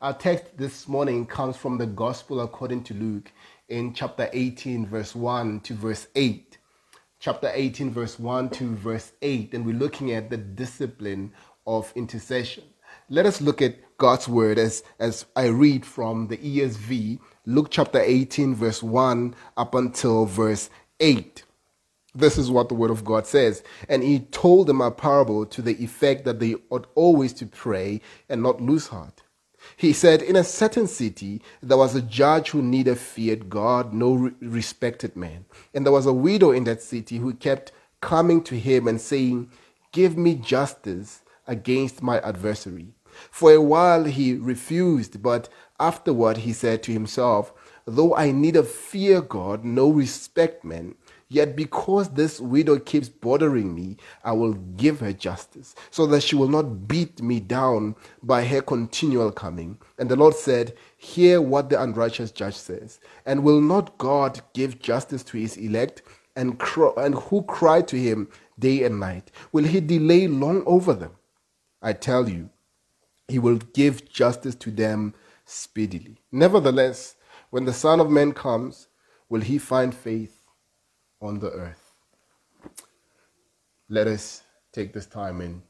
Our text this morning comes from the Gospel according to Luke in chapter 18, verse 1 to verse 8. Chapter 18, verse 1 to verse 8, and we're looking at the discipline of intercession. Let us look at God's word as I read from the ESV, Luke chapter 18, verse 1 up until verse 8. This is what the word of God says. And he told them a parable to the effect that they ought always to pray and not lose heart. He said, in a certain city, there was a judge who neither feared God nor respected man. And there was a widow in that city who kept coming to him and saying, give me justice against my adversary. For a while he refused, but afterward he said to himself, though I neither fear God nor respect man, yet because this widow keeps bothering me, I will give her justice, so that she will not beat me down by her continual coming. And the Lord said, hear what the unrighteous judge says. And will not God give justice to his elect, and who cry to him day and night? Will he delay long over them? I tell you, he will give justice to them speedily. Nevertheless, when the Son of Man comes, will he find faith on the earth? Let us take this time and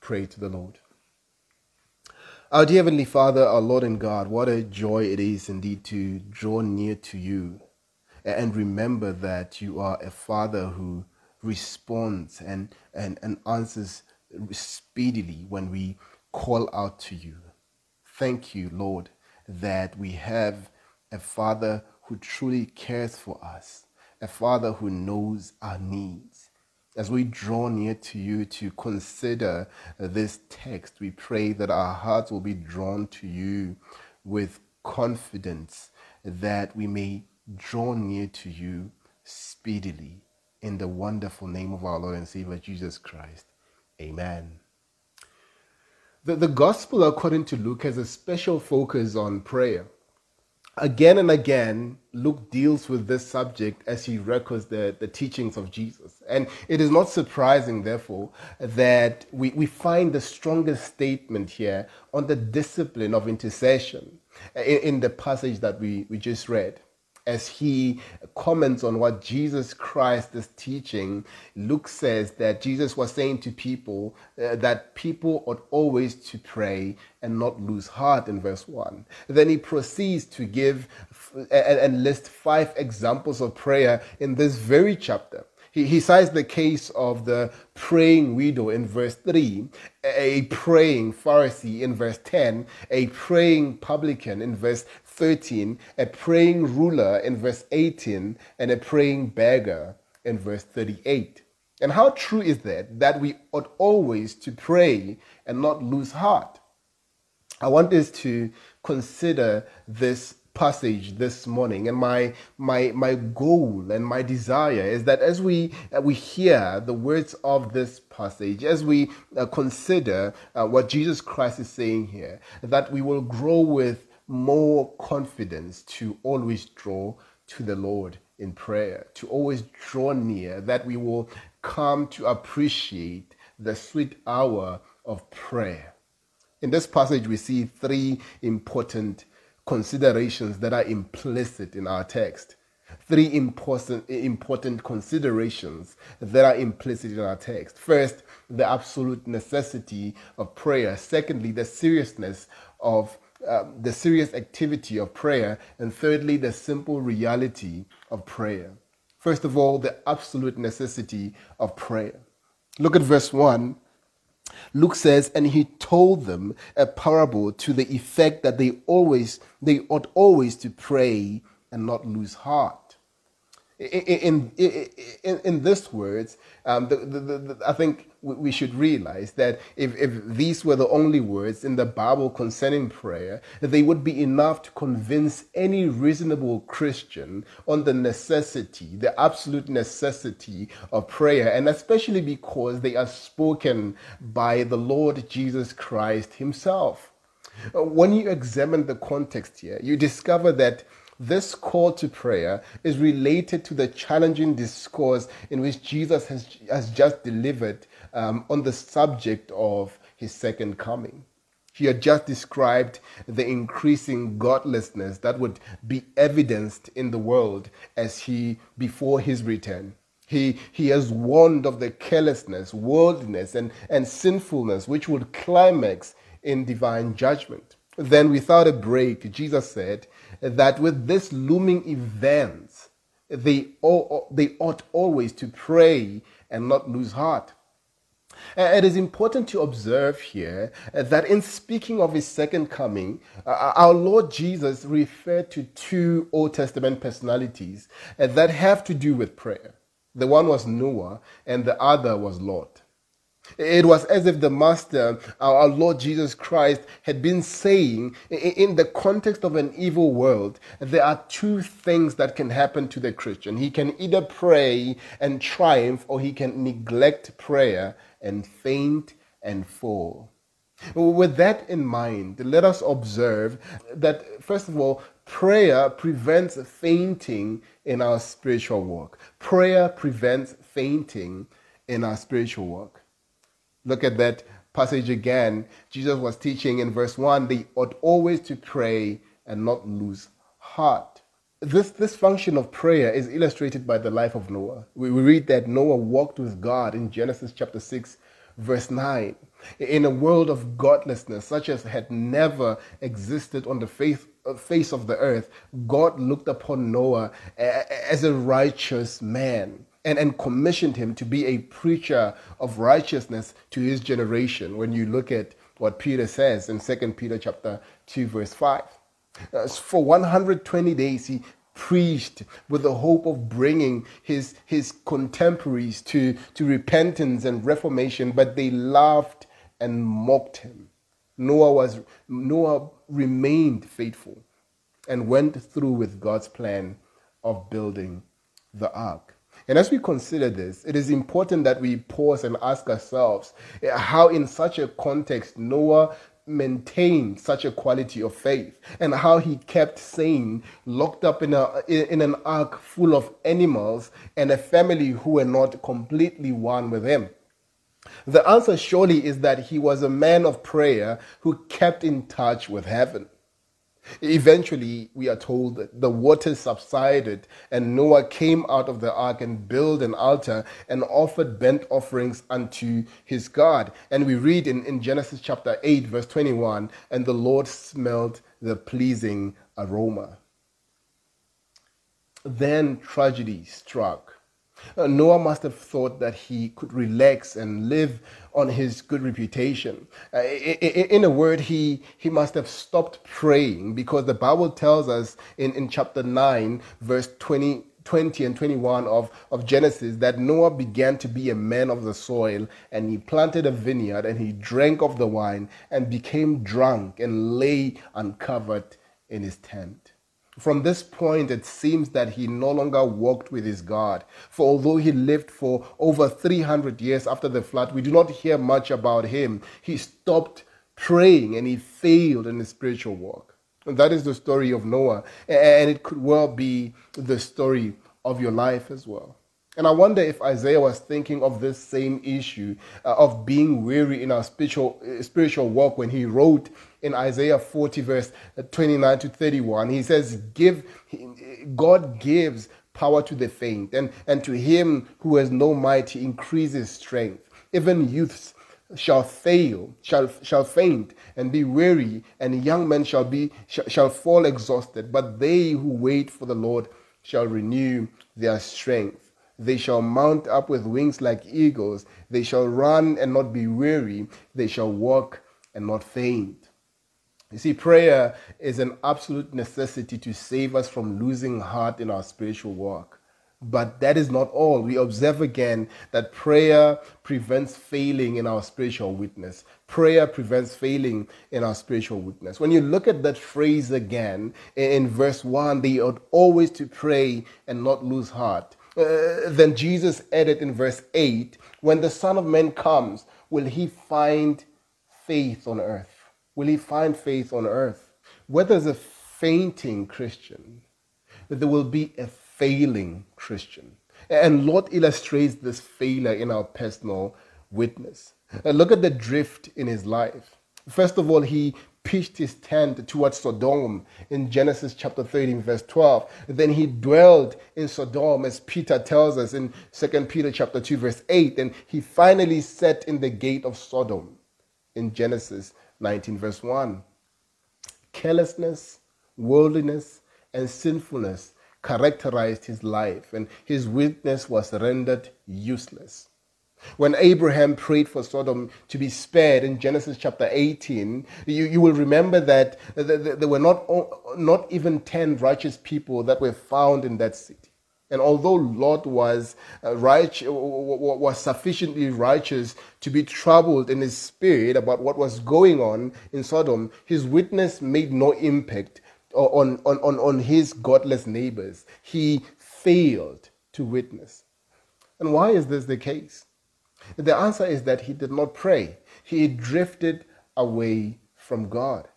pray to the Lord. Our dear Heavenly Father, our Lord and God, what a joy it is indeed to draw near to you and remember that you are a Father who responds and answers speedily when we call out to you. Thank you, Lord, that we have a Father who truly cares for us, a Father who knows our needs. As we draw near to you to consider this text, we pray that our hearts will be drawn to you with confidence that we may draw near to you speedily. In the wonderful name of our Lord and Savior, Jesus Christ. Amen. The Gospel according to Luke has a special focus on prayer. Again and again, Luke deals with this subject as he records the teachings of Jesus. And it is not surprising, therefore, that we find the strongest statement here on the discipline of intercession in the passage that we just read. As he comments on what Jesus Christ is teaching, Luke says that Jesus was saying to people that people ought always to pray and not lose heart in verse 1. Then he proceeds to give and list 5 examples of prayer in this very chapter. He cites the case of the praying widow in verse 3, a praying Pharisee in verse 10, a praying publican in verse 13, a praying ruler in verse 18, and a praying beggar in verse 38. And how true is that we ought always to pray and not lose heart? I want us to consider this passage this morning, and my goal and my desire is that as we hear the words of this passage, as we consider what Jesus Christ is saying here, that we will grow with more confidence to always draw to the Lord in prayer, to always draw near, that we will come to appreciate the sweet hour of prayer. In this passage, we see 3 important considerations that are implicit in our text. 3 important considerations that are implicit in our text. First, the absolute necessity of prayer. Secondly, the serious activity of prayer. And thirdly, the simple reality of prayer. First of all, the absolute necessity of prayer. Look at verse 1. Luke says, and he told them a parable to the effect that they ought always to pray and not lose heart. In these words, I think we should realize that if these were the only words in the Bible concerning prayer, they would be enough to convince any reasonable Christian on the necessity, the absolute necessity of prayer, and especially because they are spoken by the Lord Jesus Christ himself. When you examine the context here, you discover that this call to prayer is related to the challenging discourse in which Jesus has just delivered on the subject of his second coming. She had just described the increasing godlessness that would be evidenced in the world as he, before his return. He has warned of the carelessness, worldliness, and sinfulness, which would climax in divine judgment. Then, without a break, Jesus said that with this looming event, they ought always to pray and not lose heart. It is important to observe here that in speaking of his second coming, our Lord Jesus referred to two Old Testament personalities that have to do with prayer. The one was Noah and the other was Lot. It was as if the Master, our Lord Jesus Christ, had been saying, in the context of an evil world, there are two things that can happen to the Christian. He can either pray and triumph, or he can neglect prayer and faint and fall. With that in mind, let us observe that, first of all, prayer prevents fainting in our spiritual walk. Prayer prevents fainting in our spiritual walk. Look at that passage again. Jesus was teaching in verse 1, they ought always to pray and not lose heart. This function of prayer is illustrated by the life of Noah. We read that Noah walked with God in Genesis chapter 6, verse 9. In a world of godlessness, such as had never existed on the face of the earth, God looked upon Noah as a righteous man and commissioned him to be a preacher of righteousness to his generation. When you look at what Peter says in 2 Peter chapter 2, verse 5. For 120 days he preached with the hope of bringing his contemporaries to repentance and reformation, but they laughed and mocked him. Noah remained faithful and went through with God's plan of building the ark. And as we consider this, it is important that we pause and ask ourselves how in such a context Noah maintained such a quality of faith, and how he kept sane, locked up in an ark full of animals and a family who were not completely one with him. The answer surely is that he was a man of prayer who kept in touch with heaven. Eventually, we are told that the waters subsided and Noah came out of the ark and built an altar and offered burnt offerings unto his God. And we read in Genesis chapter 8, verse 21, and the Lord smelled the pleasing aroma. Then tragedy struck. Noah must have thought that he could relax and live on his good reputation. In a word, he must have stopped praying, because the Bible tells us in chapter 9, verse 20 and 21 of Genesis, that Noah began to be a man of the soil, and he planted a vineyard, and he drank of the wine, and became drunk, and lay uncovered in his tent. From this point, it seems that he no longer walked with his God. For although he lived for over 300 years after the flood, we do not hear much about him. He stopped praying and he failed in his spiritual walk. And that is the story of Noah. And it could well be the story of your life as well. And I wonder if Isaiah was thinking of this same issue of being weary in our spiritual walk when he wrote in Isaiah 40, verse 29 to 31. He says, God gives power to the faint, and to him who has no might, he increases strength. Even youths shall faint and be weary, and young men shall fall exhausted. But they who wait for the Lord shall renew their strength. They shall mount up with wings like eagles. They shall run and not be weary. They shall walk and not faint. You see, prayer is an absolute necessity to save us from losing heart in our spiritual walk. But that is not all. We observe again that prayer prevents failing in our spiritual witness. Prayer prevents failing in our spiritual witness. When you look at that phrase again in verse 1, they ought always to pray and not lose heart. Then Jesus added in verse 8, when the Son of Man comes, will he find faith on earth? Will he find faith on earth? Where there's a fainting Christian, there will be a failing Christian. And Lord illustrates this failure in our personal witness. Look at the drift in his life. First of all, he pitched his tent towards Sodom in Genesis chapter 13, verse 12. Then he dwelled in Sodom, as Peter tells us in 2 Peter chapter 2, verse 8. And he finally sat in the gate of Sodom in Genesis 19, verse 1. Carelessness, worldliness, and sinfulness characterized his life, and his witness was rendered useless. When Abraham prayed for Sodom to be spared in Genesis chapter 18, you will remember that there were not even 10 righteous people that were found in that city. And although Lot was sufficiently righteous to be troubled in his spirit about what was going on in Sodom, his witness made no impact on his godless neighbors. He failed to witness. And why is this the case? The answer is that he did not pray. He drifted away from God.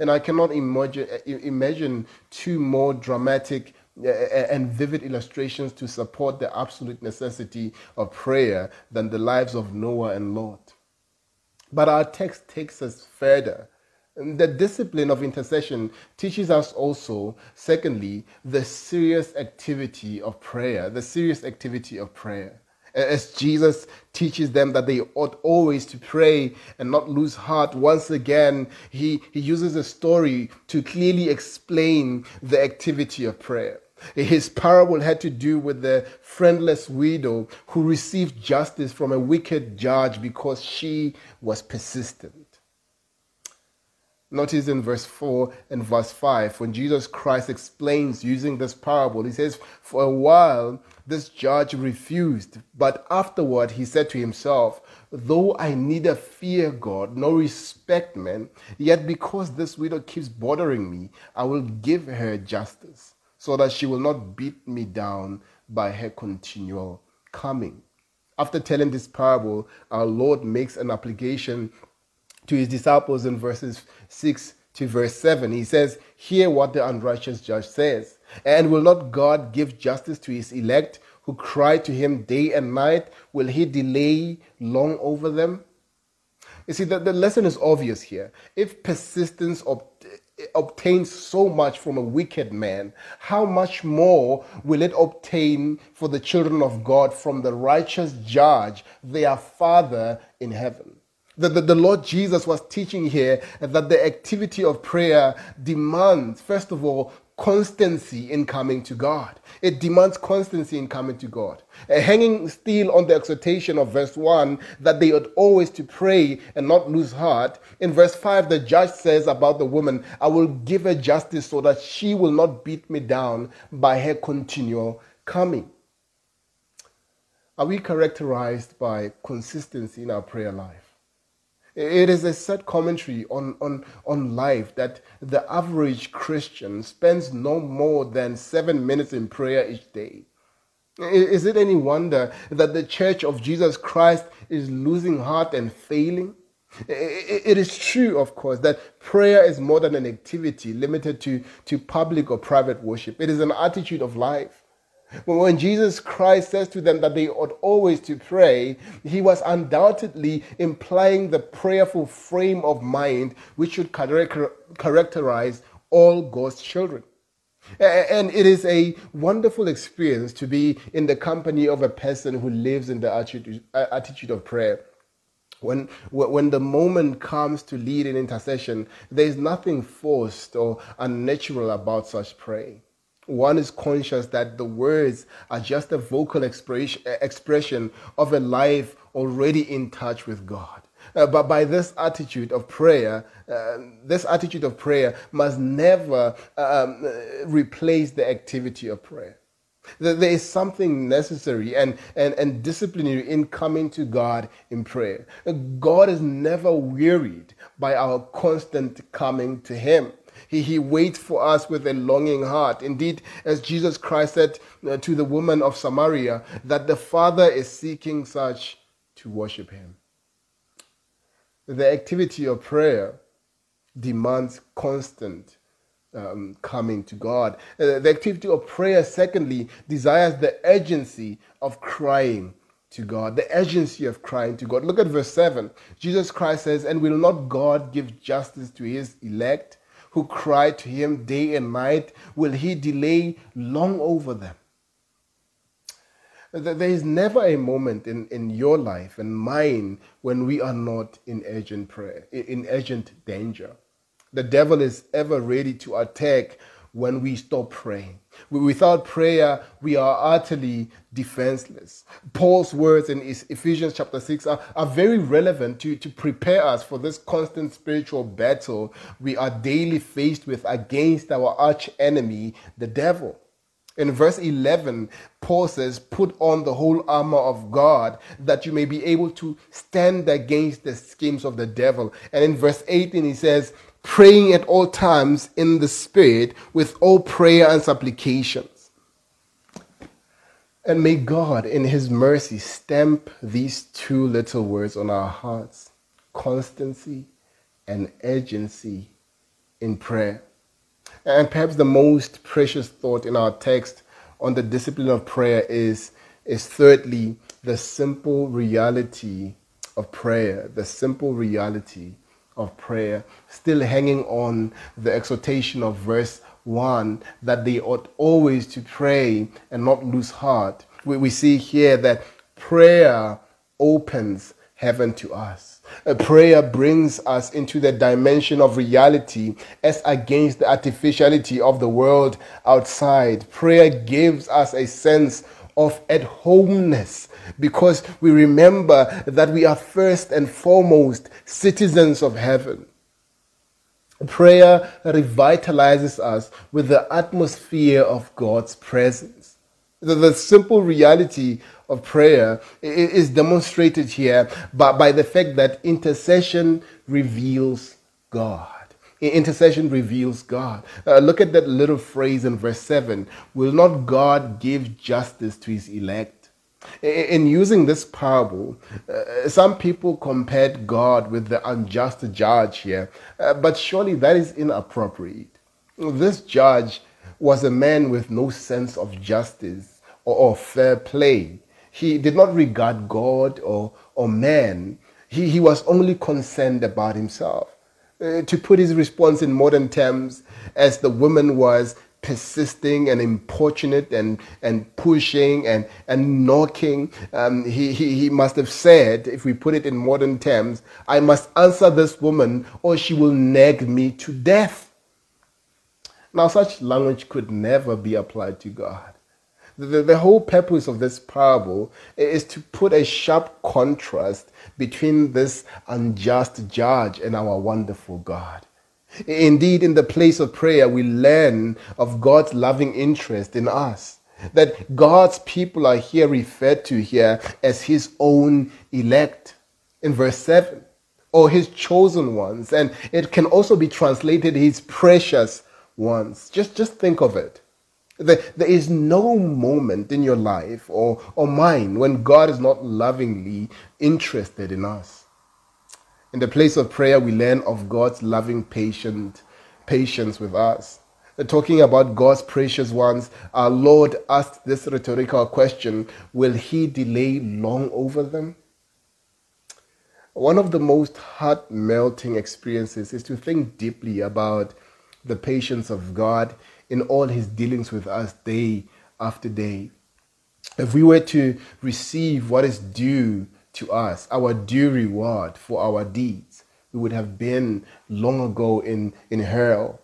And I cannot imagine two more dramatic and vivid illustrations to support the absolute necessity of prayer than the lives of Noah and Lot. But our text takes us further. The discipline of intercession teaches us also, secondly, the serious activity of prayer. As Jesus teaches them that they ought always to pray and not lose heart, once again, he uses a story to clearly explain the activity of prayer. His parable had to do with the friendless widow who received justice from a wicked judge because she was persistent. Notice in verse 4 and verse 5, when Jesus Christ explains using this parable, he says, "For a while this judge refused, but afterward he said to himself, though I neither fear God nor respect men, yet because this widow keeps bothering me, I will give her justice, so that she will not beat me down by her continual coming." After telling this parable, our Lord makes an application to his disciples in verses 6 to verse 7. He says, "Hear what the unrighteous judge says. And will not God give justice to his elect who cry to him day and night? Will he delay long over them?" You see, the lesson is obvious here. If persistence obtains so much from a wicked man, how much more will it obtain for the children of God from the righteous judge, their Father in heaven? The Lord Jesus was teaching here that the activity of prayer demands, first of all, constancy in coming to God. It demands constancy in coming to God. Hanging still on the exhortation of verse 1 that they ought always to pray and not lose heart, in verse 5 the judge says about the woman, "I will give her justice so that she will not beat me down by her continual coming." Are we characterized by consistency in our prayer life? It is a sad commentary on life that the average Christian spends no more than 7 minutes in prayer each day. Is it any wonder that the Church of Jesus Christ is losing heart and failing? It is true, of course, that prayer is more than an activity limited to public or private worship. It is an attitude of life. When Jesus Christ says to them that they ought always to pray, he was undoubtedly implying the prayerful frame of mind which should characterize all God's children. And it is a wonderful experience to be in the company of a person who lives in the attitude of prayer. When the moment comes to lead in intercession, there is nothing forced or unnatural about such praying. One is conscious that the words are just a vocal expression of a life already in touch with God. But by this attitude of prayer must never replace the activity of prayer. There is something necessary and disciplinary in coming to God in prayer. God is never wearied by our constant coming to him. He waits for us with a longing heart. Indeed, as Jesus Christ said to the woman of Samaria, that the Father is seeking such to worship him. The activity of prayer demands constant coming to God. The activity of prayer, secondly, desires the urgency of crying to God, the urgency of crying to God. Look at verse 7. Jesus Christ says, "And will not God give justice to his elect who cry to him day and night? Will he delay long over them?" There is never a moment in your life and mine when we are not in urgent prayer, in urgent danger. The devil is ever ready to attack when we stop praying. Without prayer, we are utterly defenseless. Paul's words in Ephesians chapter 6 are very relevant to prepare us for this constant spiritual battle we are daily faced with against our arch enemy, the devil. In verse 11, Paul says, "Put on the whole armor of God, that you may be able to stand against the schemes of the devil." And in verse 18, he says, "Praying at all times in the Spirit with all prayer and supplications." And may God, in his mercy, stamp these two little words on our hearts: constancy and urgency in prayer. And perhaps the most precious thought in our text on the discipline of prayer is thirdly, the simple reality of prayer. The simple reality of prayer, still hanging on the exhortation of verse 1, that they ought always to pray and not lose heart. We see here that prayer opens heaven to us. A prayer brings us into the dimension of reality as against the artificiality of the world outside. Prayer gives us a sense of at-homeness because we remember that we are first and foremost citizens of heaven. Prayer revitalizes us with the atmosphere of God's presence. The simple reality of prayer is demonstrated here by the fact that intercession reveals God. Intercession reveals God. Look at that little phrase in verse 7. "Will not God give justice to his elect?" In using this parable, some people compared God with the unjust judge here, but surely that is inappropriate. This judge was a man with no sense of justice or fair play. He did not regard God or man. He was only concerned about himself. To put his response in modern terms, as the woman was persisting and importunate and pushing and knocking, he must have said, if we put it in modern terms, "I must answer this woman or she will nag me to death." Now, such language could never be applied to God. The whole purpose of this parable is to put a sharp contrast between this unjust judge and our wonderful God. Indeed, in the place of prayer, we learn of God's loving interest in us, that God's people are here referred to here as his own elect in verse 7, or his chosen ones. And it can also be translated his precious ones. Just think of it. There is no moment in your life or mine when God is not lovingly interested in us. In the place of prayer, we learn of God's loving patience with us. Talking about God's precious ones, our Lord asked this rhetorical question: will he delay long over them? One of the most heart-melting experiences is to think deeply about the patience of God in all his dealings with us day after day. If we were to receive what is due to us, our due reward for our deeds, we would have been long ago in hell.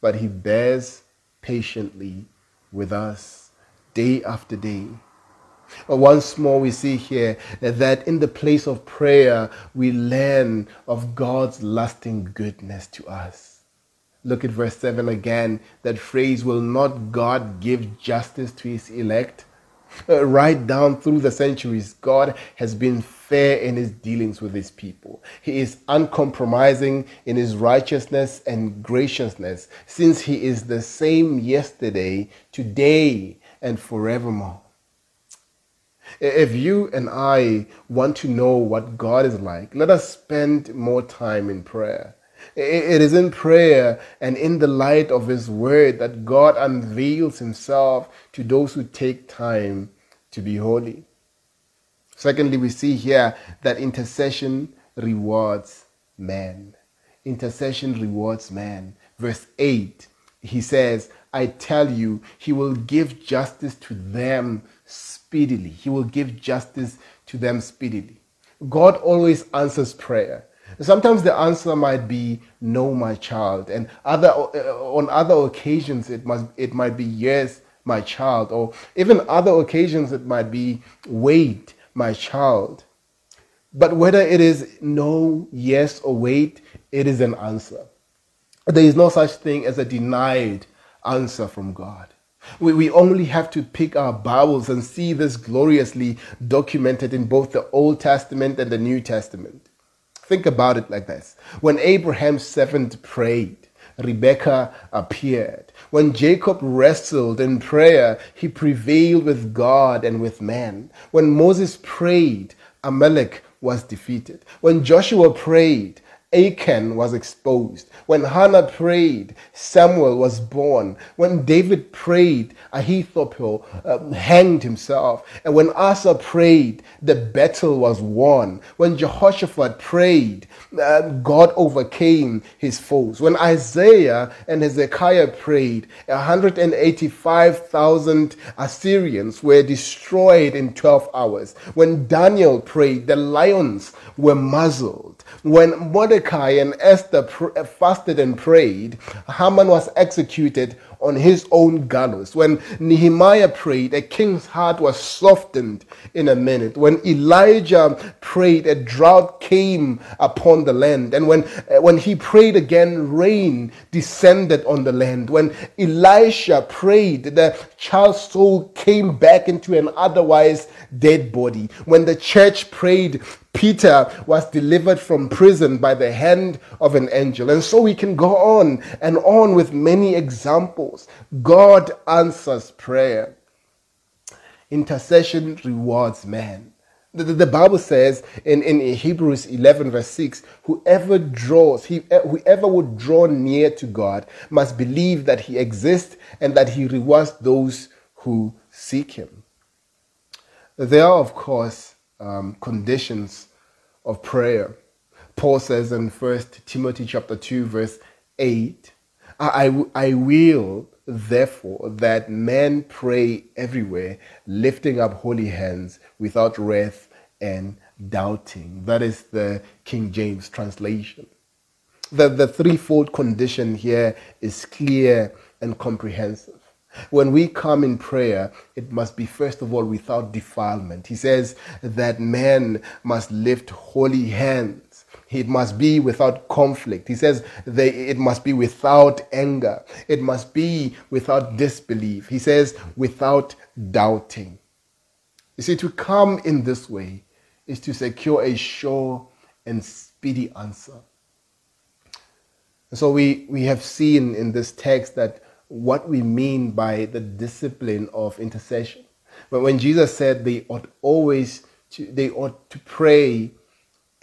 But he bears patiently with us day after day. Once more, we see here that in the place of prayer, we learn of God's lasting goodness to us. Look at verse 7 again, that phrase, "Will not God give justice to his elect?" Right down through the centuries, God has been fair in his dealings with his people. He is uncompromising in his righteousness and graciousness, since he is the same yesterday, today, and forevermore. If you and I want to know what God is like, let us spend more time in prayer. It is in prayer and in the light of his word that God unveils himself to those who take time to be holy. Secondly, we see here that intercession rewards man. Intercession rewards man. Verse 8, he says, I tell you, he will give justice to them speedily. He will give justice to them speedily. God always answers prayer. Sometimes the answer might be, no, my child. And on other occasions, it might be, yes, my child. Or even other occasions, it might be, wait, my child. But whether it is no, yes, or wait, it is an answer. There is no such thing as a denied answer from God. We only have to pick our Bibles and see this gloriously documented in both the Old Testament and the New Testament. Think about it like this. When Abraham's servant prayed, Rebekah appeared. When Jacob wrestled in prayer, he prevailed with God and with man. When Moses prayed, Amalek was defeated. When Joshua prayed, Achan was exposed. When Hannah prayed, Samuel was born. When David prayed, Ahithophel hanged himself. And when Asa prayed, the battle was won. When Jehoshaphat prayed, God overcame his foes. When Isaiah and Hezekiah prayed, 185,000 Assyrians were destroyed in 12 hours. When Daniel prayed, the lions were muzzled. When Mordecai and Esther fasted and prayed, Haman was executed on his own gallows. When Nehemiah prayed, a king's heart was softened in a minute. When Elijah prayed, a drought came upon the land. And when he prayed again, rain descended on the land. When Elisha prayed, the child's soul came back into an otherwise dead body. When the church prayed, Peter was delivered from prison by the hand of an angel. And so we can go on and on with many examples. God answers prayer. Intercession rewards man. The Bible says in Hebrews 11 verse 6, whoever would draw near to God must believe that he exists and that he rewards those who seek him. There are, of course, conditions of prayer. Paul says in 1 Timothy chapter 2 verse 8, I will therefore that men pray everywhere, lifting up holy hands without wrath and doubting. That is the King James translation. The threefold condition here is clear and comprehensive. When we come in prayer, it must be, first of all, without defilement. He says that man must lift holy hands. It must be without conflict. He says it must be without anger. It must be without disbelief. He says without doubting. You see, to come in this way is to secure a sure and speedy answer. So we have seen in this text that what we mean by the discipline of intercession. But when Jesus said they ought to pray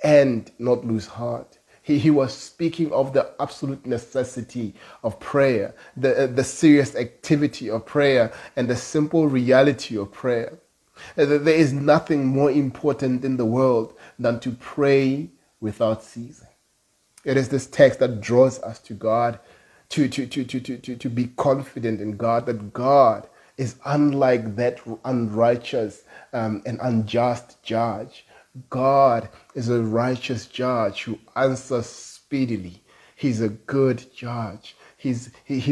and not lose heart, he was speaking of the absolute necessity of prayer, the serious activity of prayer, and the simple reality of prayer. There is nothing more important in the world than to pray without ceasing. It is this text that draws us to God, to be confident in God, that God is unlike that unrighteous and unjust judge. God is a righteous judge who answers speedily. He's a good judge. He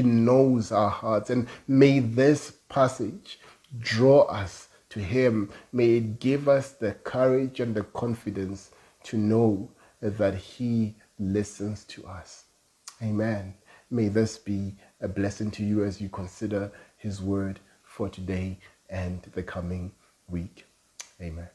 knows our hearts. And may this passage draw us to him. May it give us the courage and the confidence to know that he listens to us. Amen. May this be a blessing to you as you consider his word for today and the coming week. Amen.